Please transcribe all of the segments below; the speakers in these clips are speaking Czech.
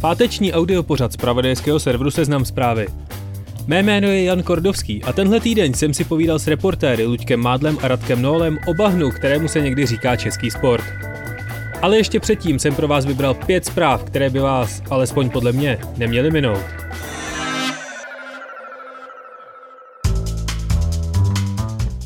Páteční audiopořad z pravodajského serveru Seznam Zprávy. Mé jméno je Jan Kordovský a tenhle týden jsem si povídal s reportéry Luďkem Mádlem a Radkem Nohlem o bahnu, kterému se někdy říká český sport. Ale ještě předtím jsem pro vás vybral 5 zpráv, které by vás, alespoň podle mě, neměly minout.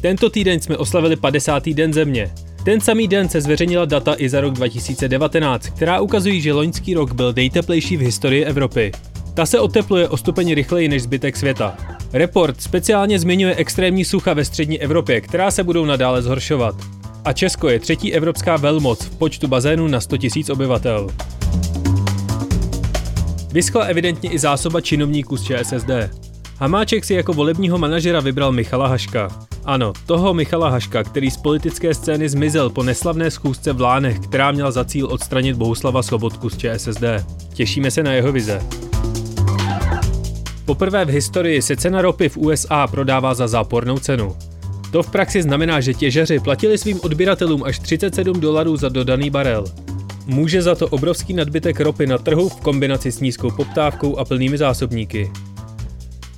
Tento týden jsme oslavili 50. den země. Ten samý den se zveřejnila data i za rok 2019, která ukazují, že loňský rok byl nejteplejší v historii Evropy. Ta se otepluje o stupeň rychleji než zbytek světa. Report speciálně zmiňuje extrémní sucha ve střední Evropě, která se budou nadále zhoršovat. A Česko je třetí evropská velmoc v počtu bazénů na 100 000 obyvatel. Vyschla evidentně i zásoba činovníků z ČSSD. Hamáček si jako volebního manažera vybral Michala Haška. Ano, toho Michala Haška, který z politické scény zmizel po neslavné schůzce v Lánech, která měla za cíl odstranit Bohuslava Sobotku z ČSSD. Těšíme se na jeho vize. Poprvé v historii se cena ropy v USA prodává za zápornou cenu. To v praxi znamená, že těžaři platili svým odběratelům až $37 za dodaný barel. Může za to obrovský nadbytek ropy na trhu v kombinaci s nízkou poptávkou a plnými zásobníky.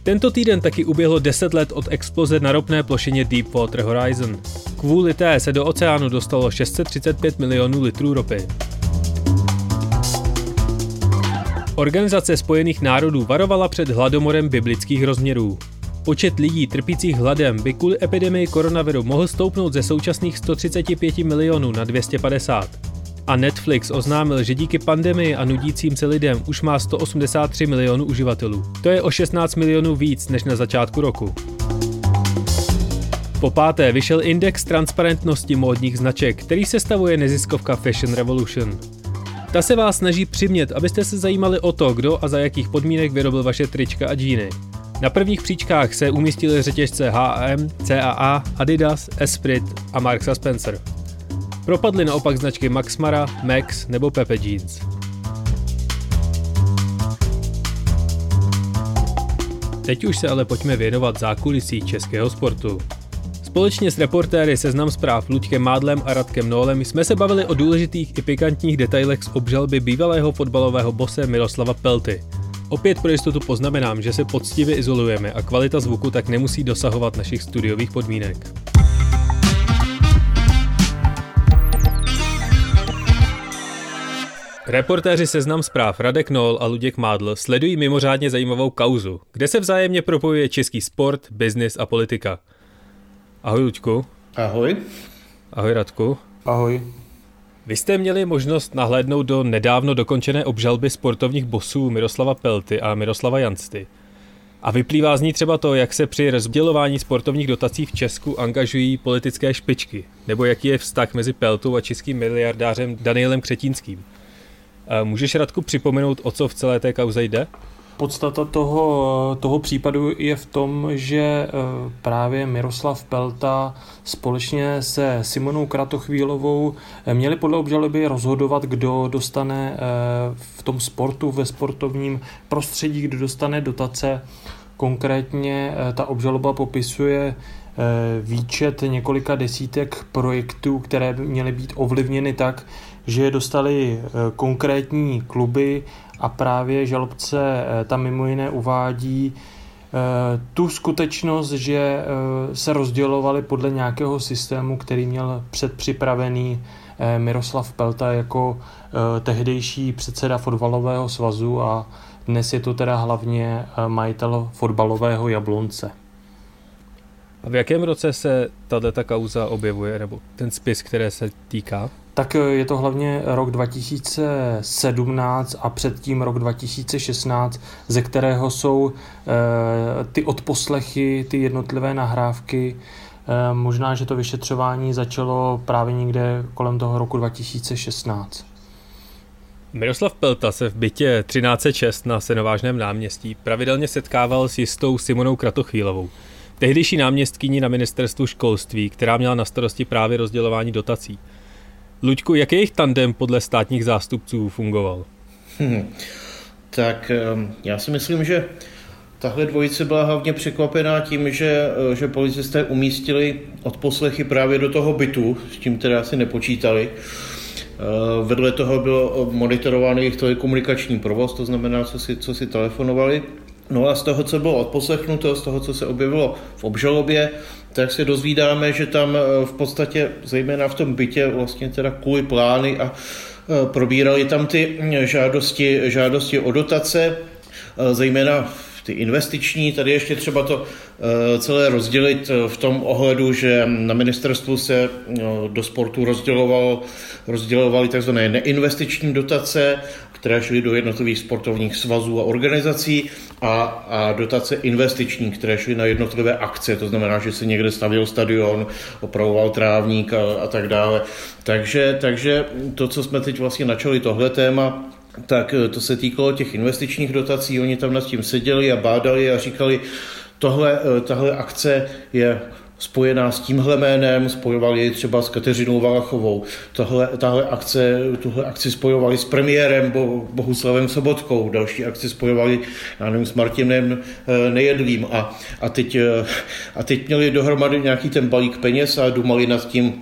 Tento týden taky uběhlo 10 let od exploze na ropné plošině Deepwater Horizon. Kvůli té se do oceánu dostalo 635 milionů litrů ropy. Organizace Spojených národů varovala před hladomorem biblických rozměrů. Počet lidí trpících hladem by kvůli epidemii koronaviru mohl stoupnout ze současných 135 milionů na 250. A Netflix oznámil, že díky pandemii a nudícím se lidem už má 183 milionů uživatelů. To je o 16 milionů víc než na začátku roku. Po páté vyšel index transparentnosti módních značek, který sestavuje neziskovka Fashion Revolution. Ta se vás snaží přimět, abyste se zajímali o to, kdo a za jakých podmínek vyrobil vaše trička a džíny. Na prvních příčkách se umístily řetězce H&M, CAA, Adidas, Esprit a Marks & Spencer. Propadly naopak značky Max Mara, Max nebo Pepe Jeans. Teď už se ale pojďme věnovat zákulisí českého sportu. Společně s reportéry Seznam Zpráv Luďkem Mádlem a Radkem Nohlem jsme se bavili o důležitých i pikantních detailech z obžalby bývalého fotbalového bose Miroslava Pelty. Opět pro jistotu poznamenám, že se poctivě izolujeme a kvalita zvuku tak nemusí dosahovat našich studiových podmínek. Reportéři Seznam Zpráv Radek Nohl a Luděk Mádl sledují mimořádně zajímavou kauzu, kde se vzájemně propojuje český sport, biznis a politika. Ahoj Luďku. Ahoj. Ahoj Radku. Ahoj. Vy jste měli možnost nahlédnout do nedávno dokončené obžalby sportovních bosů Miroslava Pelty a Miroslava Jansty. A vyplývá z ní třeba to, jak se při rozdělování sportovních dotací v Česku angažují politické špičky, nebo jaký je vztah mezi Peltou a českým miliardářem Danielem Křetínským. Můžeš, Radku, připomenout, o co v celé té kauze jde? Podstata toho případu je v tom, že právě Miroslav Pelta společně se Simonou Kratochvílovou měli podle obžaloby rozhodovat, kdo dostane v tom sportu, ve sportovním prostředí, kdo dostane dotace. Konkrétně ta obžaloba popisuje výčet několika desítek projektů, které měly být ovlivněny tak, že je dostaly konkrétní kluby, a právě žalobce tam mimo jiné uvádí tu skutečnost, že se rozdělovali podle nějakého systému, který měl předpřipravený Miroslav Pelta jako tehdejší předseda fotbalového svazu a dnes je to teda hlavně majitel fotbalového Jablonce. A v jakém roce se tato kauza objevuje, nebo ten spis, které se týká? Tak je to hlavně rok 2017 a předtím rok 2016, ze kterého jsou ty odposlechy, ty jednotlivé nahrávky. Možná, že to vyšetřování začalo právě někde kolem toho roku 2016. Miroslav Pelta se v bytě 1306 na Senovážném náměstí pravidelně setkával s jistou Simonou Kratochvílovou, tehdejší náměstkyní na ministerstvu školství, která měla na starosti právě rozdělování dotací. Luďku, jak jejich tandem podle státních zástupců fungoval? Tak já si myslím, že tahle dvojice byla hlavně překvapená tím, že policisté umístili odposlechy právě do toho bytu, s tím teda asi nepočítali. Vedle toho bylo monitorován jejich telekomunikační provoz, to znamená, co si telefonovali. No a z toho, co bylo odposlechnuto, z toho, co se objevilo v obžalobě, tak se dozvídáme, že tam v podstatě, zejména v tom bytě, vlastně teda kvůli plány a probírali tam ty žádosti o dotace, zejména ty investiční. Tady ještě třeba to celé rozdělit v tom ohledu, že na ministerstvu se do sportu rozdělovaly tzv. Neinvestiční dotace, které šly do jednotlivých sportovních svazů a organizací a dotace investiční, které šly na jednotlivé akce, to znamená, že se někde stavěl stadion, opravoval trávník a tak dále. Takže to, co jsme teď vlastně načali tohle téma, tak to se týkalo těch investičních dotací, oni tam nad tím seděli a bádali a říkali, tahle akce je spojená s tímhle jménem, spojovali ji třeba s Kateřinou Valachovou. Tuhle akci spojovali s premiérem Bohuslavem Sobotkou, další akci spojovali, já nevím, s Martinem Nejedlým a teď měli dohromady nějaký ten balík peněz a dumali nad tím,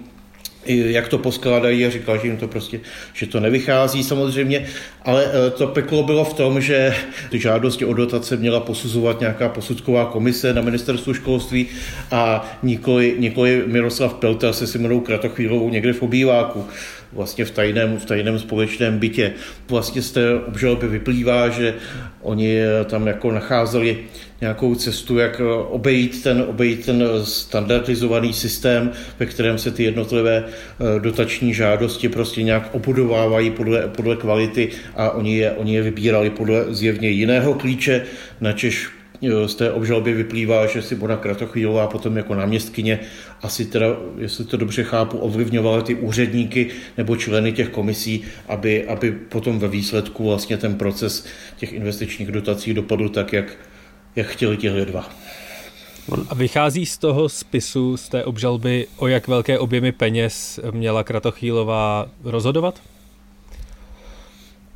jak to poskládají, a říkal, že jim to prostě, že to nevychází samozřejmě, ale to peklo bylo v tom, že ty žádosti o dotace měla posuzovat nějaká posudková komise na ministerstvu školství a nikoli Miroslav Pelta se Simonou Kratochvílovou někde v obýváku, vlastně v tajném společném bytě. Vlastně z té obžaloby vyplývá, že oni tam jako nacházeli nějakou cestu, jak obejít ten standardizovaný systém, ve kterém se ty jednotlivé dotační žádosti prostě nějak obudovávají podle kvality a oni je vybírali podle zjevně jiného klíče, načež z té obžaloby vyplývá, že Simona Kratochvílová potom jako náměstkyně asi teda, jestli to dobře chápu, ovlivňovala ty úředníky nebo členy těch komisí, aby potom ve výsledku vlastně ten proces těch investičních dotací dopadl tak, jak chtěli těhle dva. A vychází z toho spisu, z té obžalby, o jak velké objemy peněz měla Kratochvílová rozhodovat?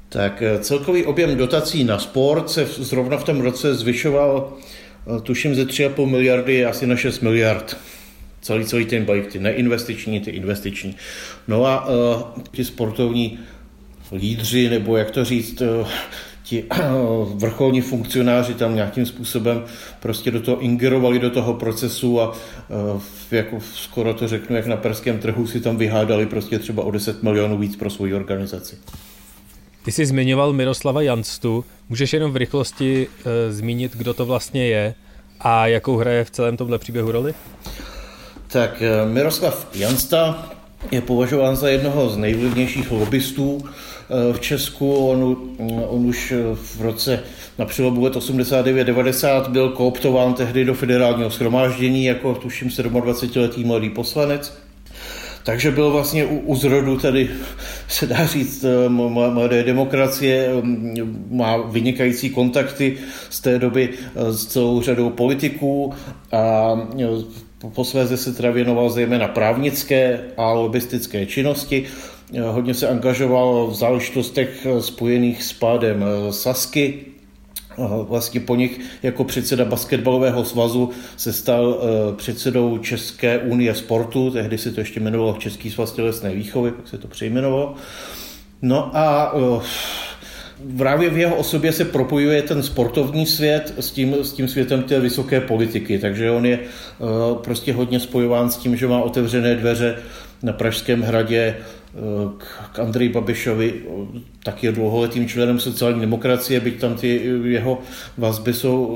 Tak celkový objem dotací na sport se zrovna v tom roce zvyšoval, tuším, ze 3,5 miliardy asi na 6 miliard. Celý ten balík, ty neinvestiční, ty investiční. No a ti sportovní lídři, nebo jak to říct, ti vrcholní funkcionáři tam nějakým způsobem prostě do toho ingerovali, do toho procesu a jako skoro to řeknu, jak na perském trhu si tam vyhádali prostě třeba o 10 milionů víc pro svou organizaci. Ty jsi zmiňoval Miroslava Janstu, můžeš jenom v rychlosti zmínit, kdo to vlastně je a jakou hraje v celém tomhle příběhu roli? Tak Miroslav Jansta je považován za jednoho z nejvlivnějších lobbystů v Česku. On už v roce na přelomu let 89-90 byl kooptován tehdy do Federálního shromáždění jako tuším 27-letý mladý poslanec. Takže byl vlastně u zrodu tady, se dá říct, mladé demokracie, má vynikající kontakty z té doby s celou řadou politiků a posléze se teda věnoval zejména právnické a lobbystické činnosti. Hodně se angažoval v záležitostech spojených s pádem Sazky. Vlastně po nich jako předseda basketbalového svazu se stal předsedou České unie sportu, tehdy se to ještě jmenovalo Český svaz tělesné výchovy, pak se to přejmenovalo. No a právě v jeho osobě se propojuje ten sportovní svět s tím světem té vysoké politiky, takže on je prostě hodně spojován s tím, že má otevřené dveře na Pražském hradě k Andreji Babišovi, taky dlouholetým členem sociální demokracie, byť tam ty jeho vazby jsou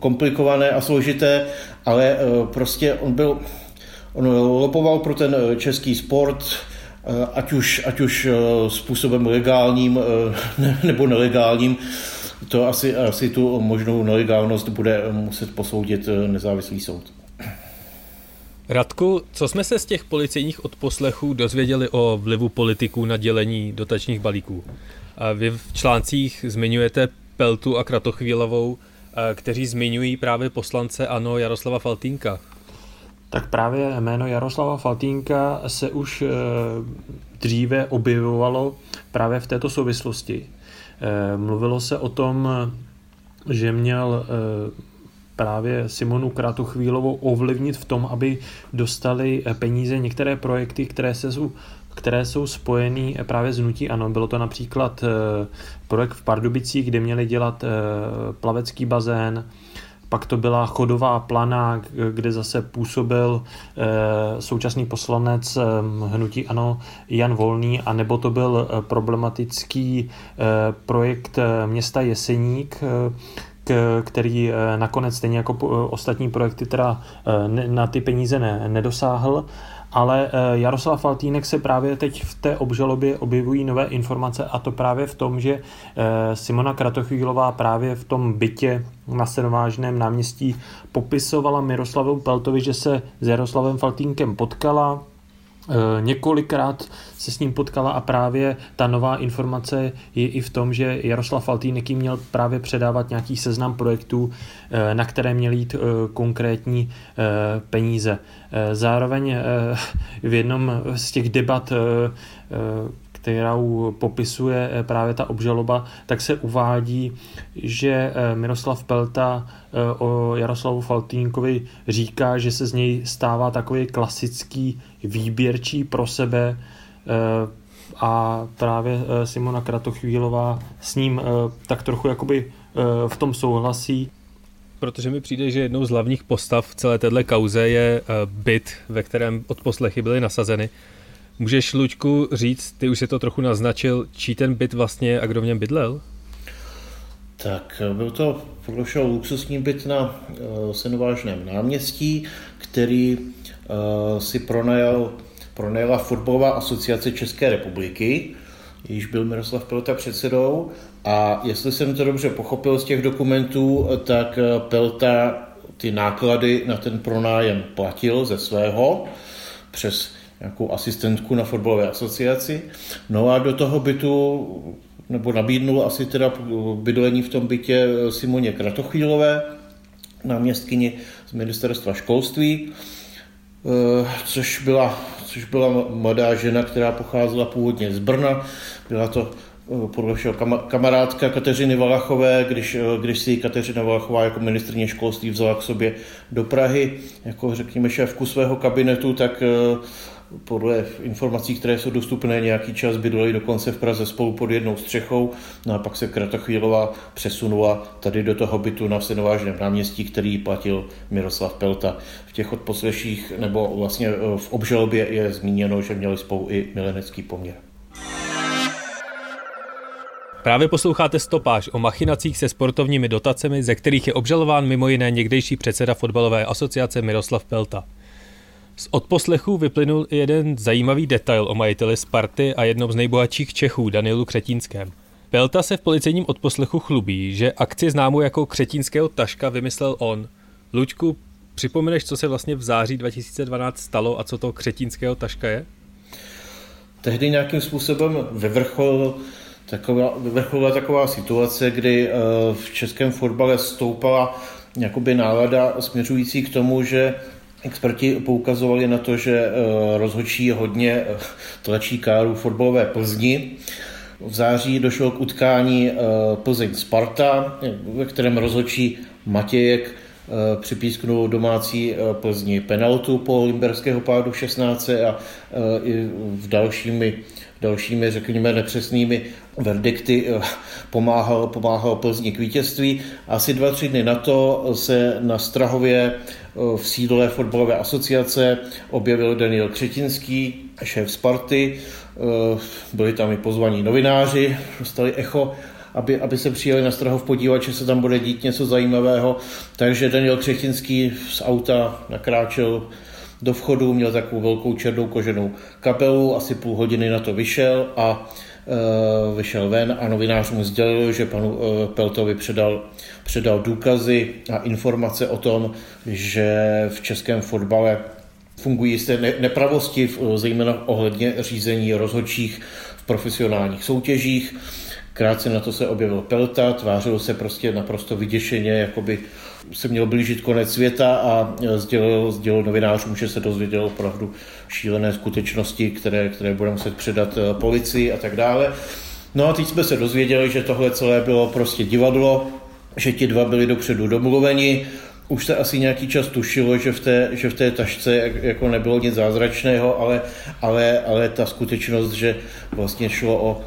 komplikované a složité, ale prostě on lopoval pro ten český sport, ať už způsobem legálním nebo nelegálním. To asi tu možnou nelegálnost bude muset posoudit nezávislý soud. Radku, co jsme se z těch policejních odposlechů dozvěděli o vlivu politiků na dělení dotačních balíků? Vy v článcích zmiňujete Peltu a Kratochvílovou, kteří zmiňují právě poslance ANO Jaroslava Faltýnka. Tak právě jméno Jaroslava Faltýnka se už dříve objevovalo právě v této souvislosti. Mluvilo se o tom, že měl právě Simonu Kratochvílovou ovlivnit v tom, aby dostali peníze některé projekty, které jsou spojené právě s hnutím ANO. Bylo to například projekt v Pardubicích, kde měli dělat plavecký bazén, pak to byla chodová plana, kde zase působil současný poslanec hnutí ANO Jan Volný, a nebo to byl problematický projekt města Jeseník, který nakonec stejně jako ostatní projekty teda na ty peníze nedosáhl. Ale Jaroslav Faltýnek se právě teď v té obžalobě objevují nové informace, a to právě v tom, že Simona Kratochvílová právě v tom bytě na Sedmovážném náměstí popisovala Miroslavu Peltovi, že se s Jaroslavem Faltýnkem potkala, několikrát se s ním potkala, a právě ta nová informace je i v tom, že Jaroslav Faltýnek jí měl právě předávat nějaký seznam projektů, na které měly jít konkrétní peníze. Zároveň v jednom z těch debat, kterou popisuje právě ta obžaloba, tak se uvádí, že Miroslav Pelta o Jaroslavu Faltýnkovi říká, že se z něj stává takový klasický výběrčí pro sebe, a právě Simona Kratochvílová s ním tak trochu jakoby v tom souhlasí. Protože mi přijde, že jednou z hlavních postav v celé téhle kauze je byt, ve kterém odposlechy byly nasazeny. Můžeš, Luďku, říct, ty už si to trochu naznačil, čí ten byt vlastně a kdo v něm bydlel? Tak byl to podle všeho luxusní byt na Sedmovážném náměstí, který si pronajala Fotbalová asociace České republiky, jejíž byl Miroslav Pelta předsedou, a jestli jsem to dobře pochopil z těch dokumentů, tak Pelta ty náklady na ten pronájem platil ze svého přes nějakou asistentku na fotbalové asociaci. No a do toho bytu, nebo nabídnul asi teda bydlení v tom bytě Simoně Kratochvílové, náměstkyni z ministerstva školství, což byla mladá žena, která pocházela původně z Brna. Byla to podle všeho kamarádka Kateřiny Valachové, když si Kateřina Valachová jako ministryně školství vzala k sobě do Prahy, jako řekněme šéfku svého kabinetu, tak podle informací, které jsou dostupné, nějaký čas bydleli dokonce v Praze spolu pod jednou střechou. No a pak se Kratochvílová přesunula tady do toho bytu na Sedmovážném náměstí, který platil Miroslav Pelta. V těch odposleších, nebo vlastně v obžalobě, je zmíněno, že měli spolu i milenecký poměr. Právě posloucháte Stopáž o machinacích se sportovními dotacemi, ze kterých je obžalován mimo jiné někdejší předseda fotbalové asociace Miroslav Pelta. Z odposlechů vyplynul i jeden zajímavý detail o majiteli Sparty a jednom z nejbohatších Čechů, Danielu Křetínském. Pelta se v policejním odposlechu chlubí, že akci známou jako Křetínského taška vymyslel on. Luďku, připomeneš, co se vlastně v září 2012 stalo a co to Křetínského taška je? Tehdy nějakým způsobem vyvrcholila taková situace, kdy v českém fotbale stoupala jakoby nálada směřující k tomu, že experti poukazovali na to, že rozhodčí hodně tlačí káru fotbalové Plzni. V září došlo k utkání Plzeň-Sparta, ve kterém rozhodčí Matějek připísknul domácí Plzni penaltu po Limberského pádu 16 a i v dalšími, řekněme, nepřesnými verdikty pomáhal Plzni k vítězství. Asi 2-3 dny na to se na Strahově v sídle fotbalové asociace objevil Daniel Křetínský, šéf Sparty. Byli tam i pozvaní novináři, dostali echo, aby se přijeli na Strahov podívat, že se tam bude dít něco zajímavého. Takže Daniel Křetínský z auta nakráčel do vchodu, měl takovou velkou černou koženou kapelu, asi půl hodiny na to vyšel a vyšel ven a novinář mu sdělil, že panu Peltovi předal důkazy a informace o tom, že v českém fotbale fungují jisté nepravosti, zejména ohledně řízení rozhodčích v profesionálních soutěžích. Krátce na to se objevil Pelta, tvářil se prostě naprosto vyděšeně, jakoby se měl blížit konec světa a sdělil novinářům, že se dozvěděl opravdu šílené skutečnosti, které budeme muset předat policii a tak dále. No a teď jsme se dozvěděli, že tohle celé bylo prostě divadlo, že ti dva byli dopředu domluveni. Už se asi nějaký čas tušilo, že v té tašce jako nebylo nic zázračného, ale ta skutečnost, že vlastně šlo o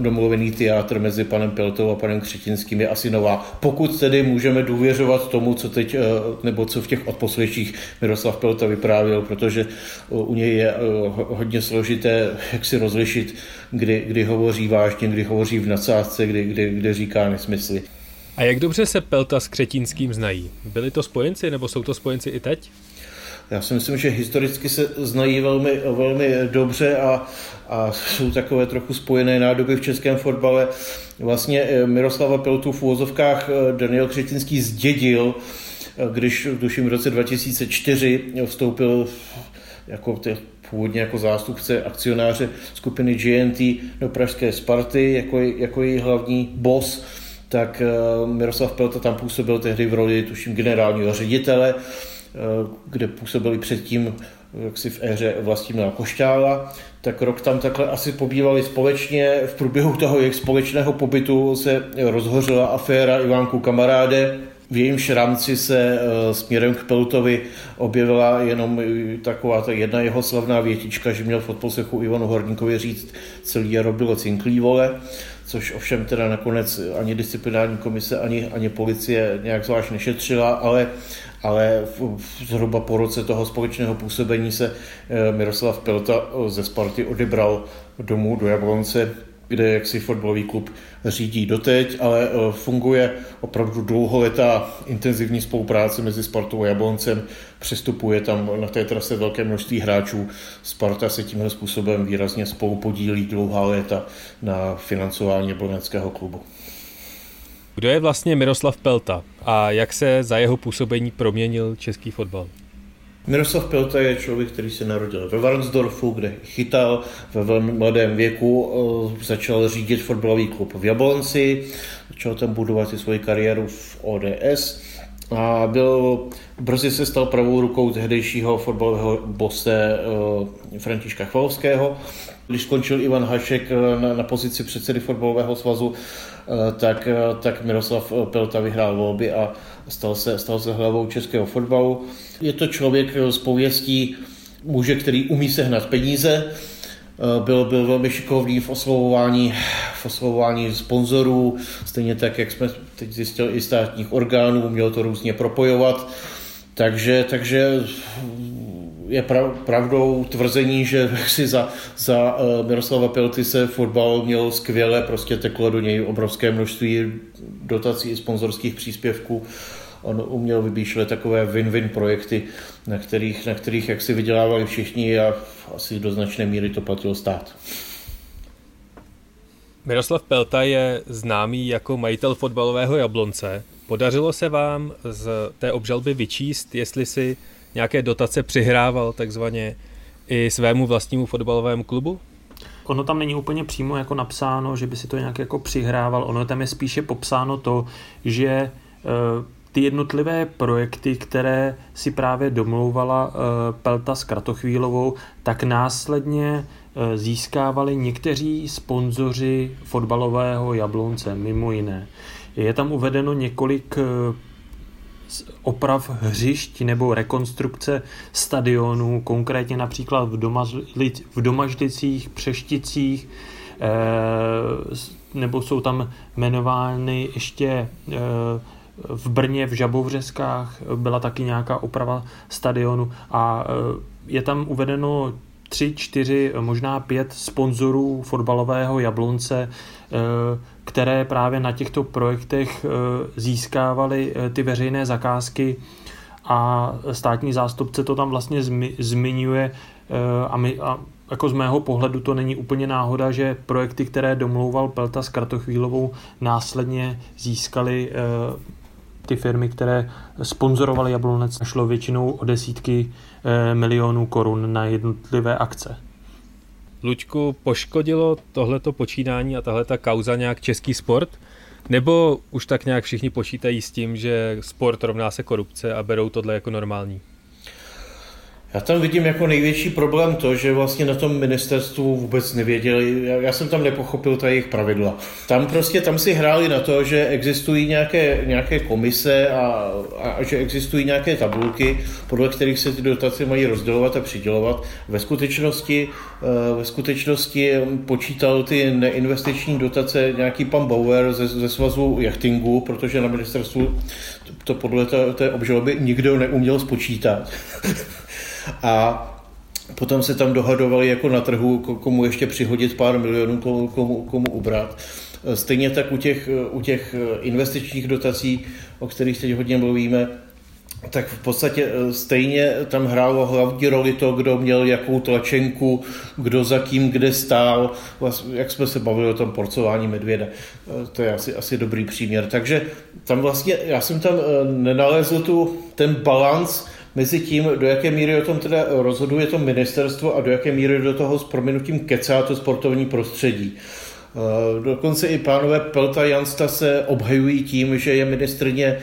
domluvený teatr mezi panem Peltou a panem Křetínským, je asi nová. Pokud tedy můžeme důvěřovat tomu, co teď, nebo co v těch odposleších Miroslav Pelta vyprávěl, protože u něj je hodně složité, jak si rozlišit, kdy hovoří vážně, kdy hovoří v nadsázce, kdy říká nesmysly. A jak dobře se Pelta s Křetínským znají? Byli to spojenci, nebo jsou to spojenci i teď? Já si myslím, že historicky se znají velmi, velmi dobře a jsou takové trochu spojené nádoby v českém fotbale. Vlastně Miroslava Peltu v uvozovkách Daniel Křetínský zdědil, když v tuším roce 2004 vstoupil jako původně jako zástupce akcionáře skupiny GNT do pražské Sparty, jako její hlavní boss, tak Miroslav Pelta tam působil tehdy v roli tuším generálního ředitele, kde působili předtím jaksi v éře Vlastimila Košťála, tak rok tam takhle asi pobývali společně. V průběhu toho jejich společného pobytu se rozhořela aféra Ivánku kamaráde, v jejím šramci se směrem k Peltovi objevila jenom taková ta jedna jeho slavná větička, že měl v odposlechu Ivanu Horníkovi říct celý jaro bylo cinklý vole, což ovšem teda nakonec ani disciplinární komise, ani policie nějak zvlášť nešetřila, ale zhruba po roce toho společného působení se Miroslav Pelta ze Sparty odebral domů do Jablonce, kde jaksi fotbalový klub řídí doteď, ale funguje opravdu dlouholetá intenzivní spolupráce mezi Spartou a Jabloncem. Přestupuje tam na té trase velké množství hráčů. Sparta se tímhle způsobem výrazně spolupodílí dlouhá léta na financování jabloneckého klubu. Kdo je vlastně Miroslav Pelta a jak se za jeho působení proměnil český fotbal? Miroslav Pelta je člověk, který se narodil ve Varnsdorfu, kde chytal ve velmi mladém věku, začal řídit fotbalový klub v Jablonci, začal tam budovat i svoji kariéru v ODS a brzy se stal pravou rukou tehdejšího fotbalového bose Františka Chvalovského. Když skončil Ivan Hašek na pozici předsedy fotbalového svazu, tak Miroslav Pelta vyhrál volby a stal se hlavou českého fotbalu. Je to člověk s pověstí muže, který umí sehnat peníze, byl velmi šikovný v oslovování sponzorů, stejně tak, jak jsme teď zjistili, i státních orgánů, měl to různě propojovat, takže je pravdou tvrzení, že si za Miroslava Pelty se fotbal měl skvěle, prostě teklo do něj obrovské množství dotací i sponzorských příspěvků. On uměl vymýšlet takové win-win projekty, na kterých jak si vydělávali všichni a asi do značné míry to platil stát. Miroslav Pelta je známý jako majitel fotbalového Jablonce. Podařilo se vám z té obžalby vyčíst, jestli si nějaké dotace přihrával takzvaně i svému vlastnímu fotbalovému klubu? Ono tam není úplně přímo jako napsáno, že by si to nějak jako přihrával. Ono tam je spíše popsáno to, že ty jednotlivé projekty, které si právě domlouvala Pelta s Kratochvílovou, tak následně získávali někteří sponzoři fotbalového Jablonce, mimo jiné. Je tam uvedeno několik oprav hřišť nebo rekonstrukce stadionů, konkrétně například v Domažlicích, Přešticích, nebo jsou tam jmenovány ještě v Brně, v Žabovřeskách byla taky nějaká oprava stadionu a je tam uvedeno 3, 4, možná 5 sponzorů fotbalového Jablonce, které právě na těchto projektech získávaly ty veřejné zakázky a státní zástupce to tam vlastně zmiňuje a jako z mého pohledu to není úplně náhoda, že projekty, které domlouval Pelta s Kratochvílovou, následně získaly ty firmy, které sponzorovaly Jablonec. Šlo většinou o desítky milionů korun na jednotlivé akce. Luďku, poškodilo tohleto počínání a tahleta kauza nějak český sport? Nebo už tak nějak všichni počítají s tím, že sport rovná se korupce a berou tohle jako normální? Já tam vidím jako největší problém to, že vlastně na tom ministerstvu vůbec nevěděli, já jsem tam nepochopil ta jejich pravidla. Tam si hráli na to, že existují nějaké komise a že existují nějaké tabulky, podle kterých se ty dotace mají rozdělovat a přidělovat. Ve skutečnosti počítal ty neinvestiční dotace nějaký pan Bauer ze svazu jachtingu, protože na ministerstvu to podle té obžaloby nikdo neuměl spočítat. A potom se tam dohadovali jako na trhu, komu ještě přihodit pár milionů, komu ubrat. Stejně tak u těch investičních dotací, o kterých teď hodně mluvíme, tak v podstatě stejně tam hrálo hlavní roli to, kdo měl jakou tlačenku, kdo za kým kde stál, vlastně, jak jsme se bavili o tom porcování medvěda. To je asi dobrý příměr. Takže tam vlastně, já jsem tam nenalezl ten balans mezi tím, do jaké míry o tom teda rozhoduje to ministerstvo a do jaké míry do toho s prominutím kecá to sportovní prostředí. Dokonce i pánové Pelta Jansta se obhajují tím, že je ministryně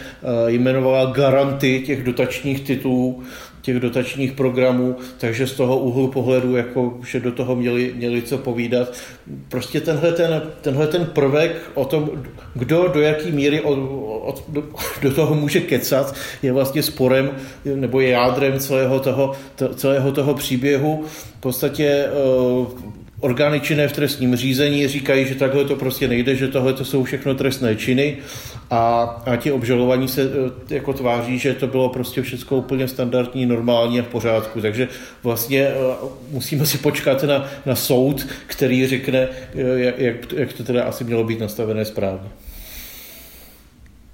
jmenovala garanty těch dotačních titulů, těch dotačních programů, takže z toho úhlu pohledu, jako, že do toho měli co povídat. Prostě tenhle ten prvek o tom, kdo do jaký míry do toho může kecat, je vlastně sporem nebo je jádrem celého toho příběhu. V podstatě orgány činné v trestním řízení říkají, že takhle to prostě nejde, že tohle to jsou všechno trestné činy a ti obžalovaní se jako tváří, že to bylo prostě všechno úplně standardní, normální a v pořádku. Takže vlastně musíme si počkat na soud, který řekne, jak to teda asi mělo být nastavené správně.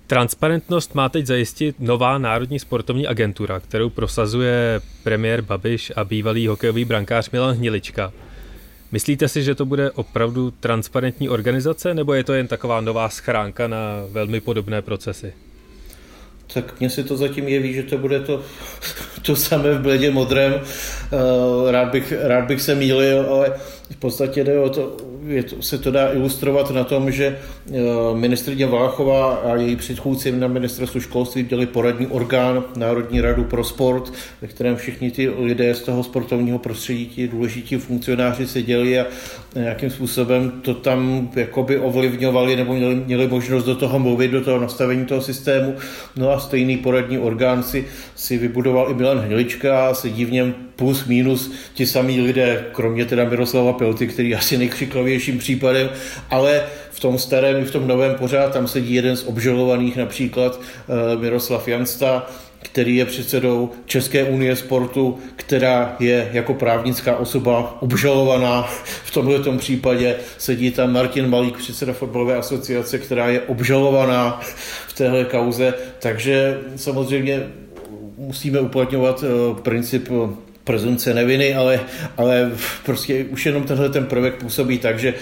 Transparentnost má teď zajistit nová Národní sportovní agentura, kterou prosazuje premiér Babiš a bývalý hokejový brankář Milan Hnilička. Myslíte si, že to bude opravdu transparentní organizace, nebo je to jen taková nová schránka na velmi podobné procesy? Tak mně se to zatím jeví, že to bude to samé v bledě modrém. Rád bych se mýlil, ale v podstatě jde o to, se to dá ilustrovat na tom, že ministryně Valachová a její předchůdci na ministerstvu školství měli poradní orgán, Národní radu pro sport, ve kterém všichni ty lidé z toho sportovního prostředí, ti důležití funkcionáři seděli a nějakým způsobem to tam jakoby ovlivňovali nebo měli možnost do toho mluvit, do toho nastavení toho systému. No a stejný poradní orgán si vybudoval i Milan Hnilička a sedí v něm plus minus ti samí lidé, kromě teda Miroslava Pelty, který asi nejkřiklavějším případem, ale v tom starém i v tom novém pořád tam sedí jeden z obžalovaných, například Miroslav Jansta, který je předsedou České unie sportu, která je jako právnická osoba obžalovaná v tomhletom případě. Sedí tam Martin Malík, předseda fotbalové asociace, která je obžalovaná v téhle kauze. Takže samozřejmě musíme uplatňovat princip prezumce neviny, ale prostě už jenom tenhle ten prvek působí tak, že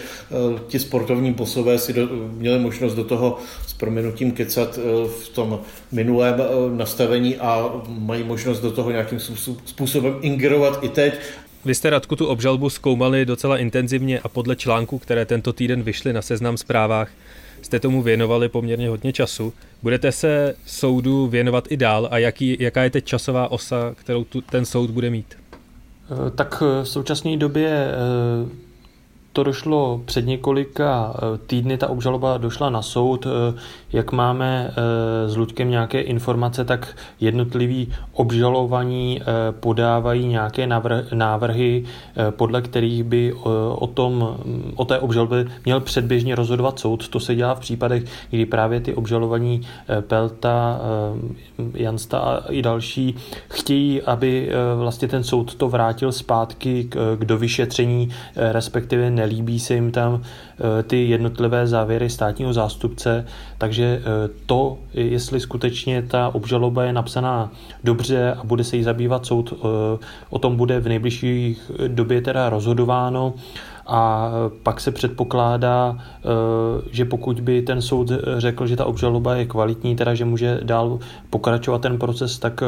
ti sportovní posové si měli možnost do toho s prominutím kecat v tom minulém nastavení a mají možnost do toho nějakým způsobem ingerovat i teď. Vy jste, Radku, tu obžalbu zkoumali docela intenzivně a podle článků, které tento týden vyšly na Seznam Zprávách, jste tomu věnovali poměrně hodně času. Budete se soudu věnovat i dál a jaká je teď časová osa, kterou ten soud bude mít? Tak v současné době to došlo před několika týdny, ta obžaloba došla na soud. Jak máme s Luďkem nějaké informace, tak jednotliví obžalovaní podávají nějaké návrhy, podle kterých by o té obžalobě měl předběžně rozhodovat soud. To se dělá v případech, kdy právě ty obžalovaní Pelta, Jansta a i další chtějí, aby vlastně ten soud to vrátil zpátky k dovyšetření, respektive nelíbí se jim tam ty jednotlivé závěry státního zástupce, takže to, jestli skutečně ta obžaloba je napsaná dobře a bude se jí zabývat soud, o tom bude v nejbližší době teda rozhodováno A pak se předpokládá, že pokud by ten soud řekl, že ta obžaloba je kvalitní, teda že může dál pokračovat ten proces, tak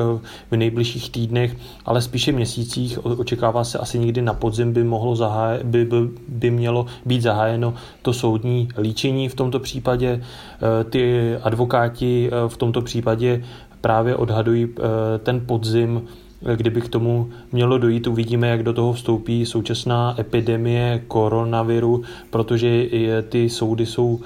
v nejbližších týdnech, ale spíše měsících, očekává se asi někdy na podzim, by mělo být zahájeno to soudní líčení v tomto případě. Ty advokáti v tomto případě právě odhadují ten podzim, kdyby k tomu mělo dojít. Uvidíme, jak do toho vstoupí současná epidemie koronaviru, protože ty soudy jsou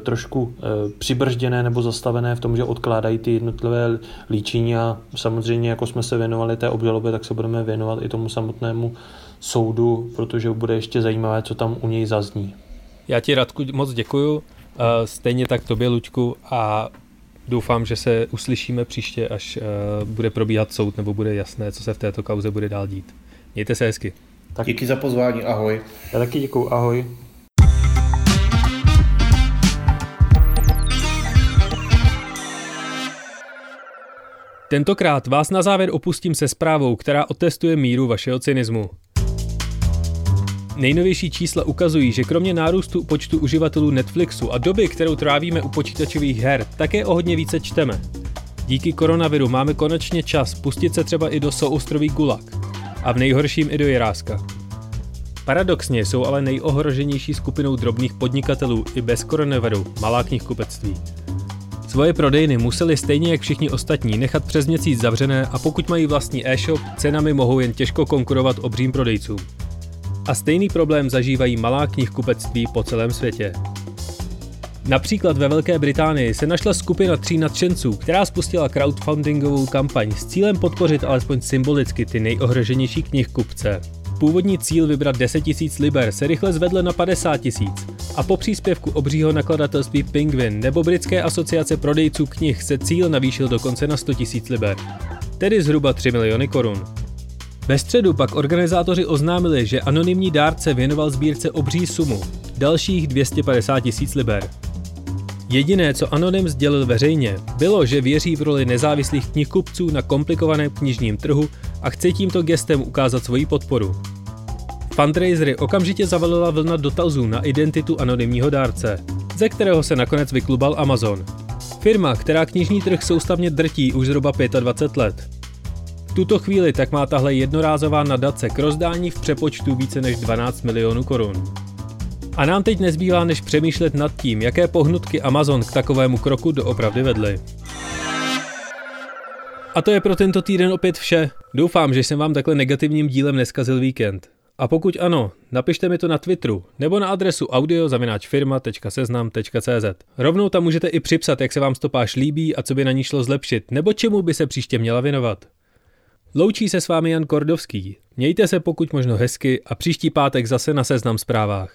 trošku přibržděné nebo zastavené v tom, že odkládají ty jednotlivé líčení, a samozřejmě, jako jsme se věnovali té obžalobě, tak se budeme věnovat i tomu samotnému soudu, protože bude ještě zajímavé, co tam u něj zazní. Já ti, Radku, moc děkuju, stejně tak tobě, Luďku, a doufám, že se uslyšíme příště, až bude probíhat soud nebo bude jasné, co se v této kauze bude dál dít. Mějte se hezky. Tak. Díky za pozvání, ahoj. Já taky děkuju, ahoj. Tentokrát vás na závěr opustím se zprávou, která otestuje míru vašeho cynismu. Nejnovější čísla ukazují, že kromě nárůstu počtu uživatelů Netflixu a doby, kterou trávíme u počítačových her, také o hodně více čteme. Díky koronaviru máme konečně čas pustit se třeba i do souostroví Gulag a v nejhorším i do Jiráska. Paradoxně jsou ale nejohroženější skupinou drobných podnikatelů i bez koronaviru malá knihkupectví. Svoje prodejny museli stejně jak všichni ostatní nechat přes měsíc zavřené, a pokud mají vlastní e-shop, cenami mohou jen těžko konkurovat obřím prodejcům. A stejný problém zažívají malá knihkupectví po celém světě. Například ve Velké Británii se našla skupina 3 nadšenců, která spustila crowdfundingovou kampaň s cílem podpořit alespoň symbolicky ty nejohroženější knihkupce. Původní cíl vybrat 10 000 liber se rychle zvedl na 50 000 a po příspěvku obřího nakladatelství Penguin nebo Britské asociace prodejců knih se cíl navýšil dokonce na 100 000 liber, tedy zhruba 3 miliony korun. Ve středu pak organizátoři oznámili, že anonymní dárce věnoval sbírce obří sumu, dalších 250 tisíc liber. Jediné, co anonym sdělil veřejně, bylo, že věří v roli nezávislých knihkupců na komplikovaném knižním trhu a chce tímto gestem ukázat svoji podporu. Fundraisery okamžitě zavalila vlna dotazů na identitu anonymního dárce, ze kterého se nakonec vyklubal Amazon. Firma, která knižní trh soustavně drtí už zhruba 25 let. V tuto chvíli tak má tahle jednorázová nadace k rozdání v přepočtu více než 12 milionů korun. A nám teď nezbývá, než přemýšlet nad tím, jaké pohnutky Amazon k takovému kroku doopravdy vedly. A to je pro tento týden opět vše. Doufám, že jsem vám takhle negativním dílem neskazil víkend. A pokud ano, napište mi to na Twitteru nebo na adresu audio@firma.seznam.cz. Rovnou tam můžete i připsat, jak se vám stopáž líbí a co by na ní šlo zlepšit, nebo čemu by se příště měla věnovat. Loučí se s vámi Jan Kordovský. Mějte se pokud možno hezky a příští pátek zase na Seznam zprávách.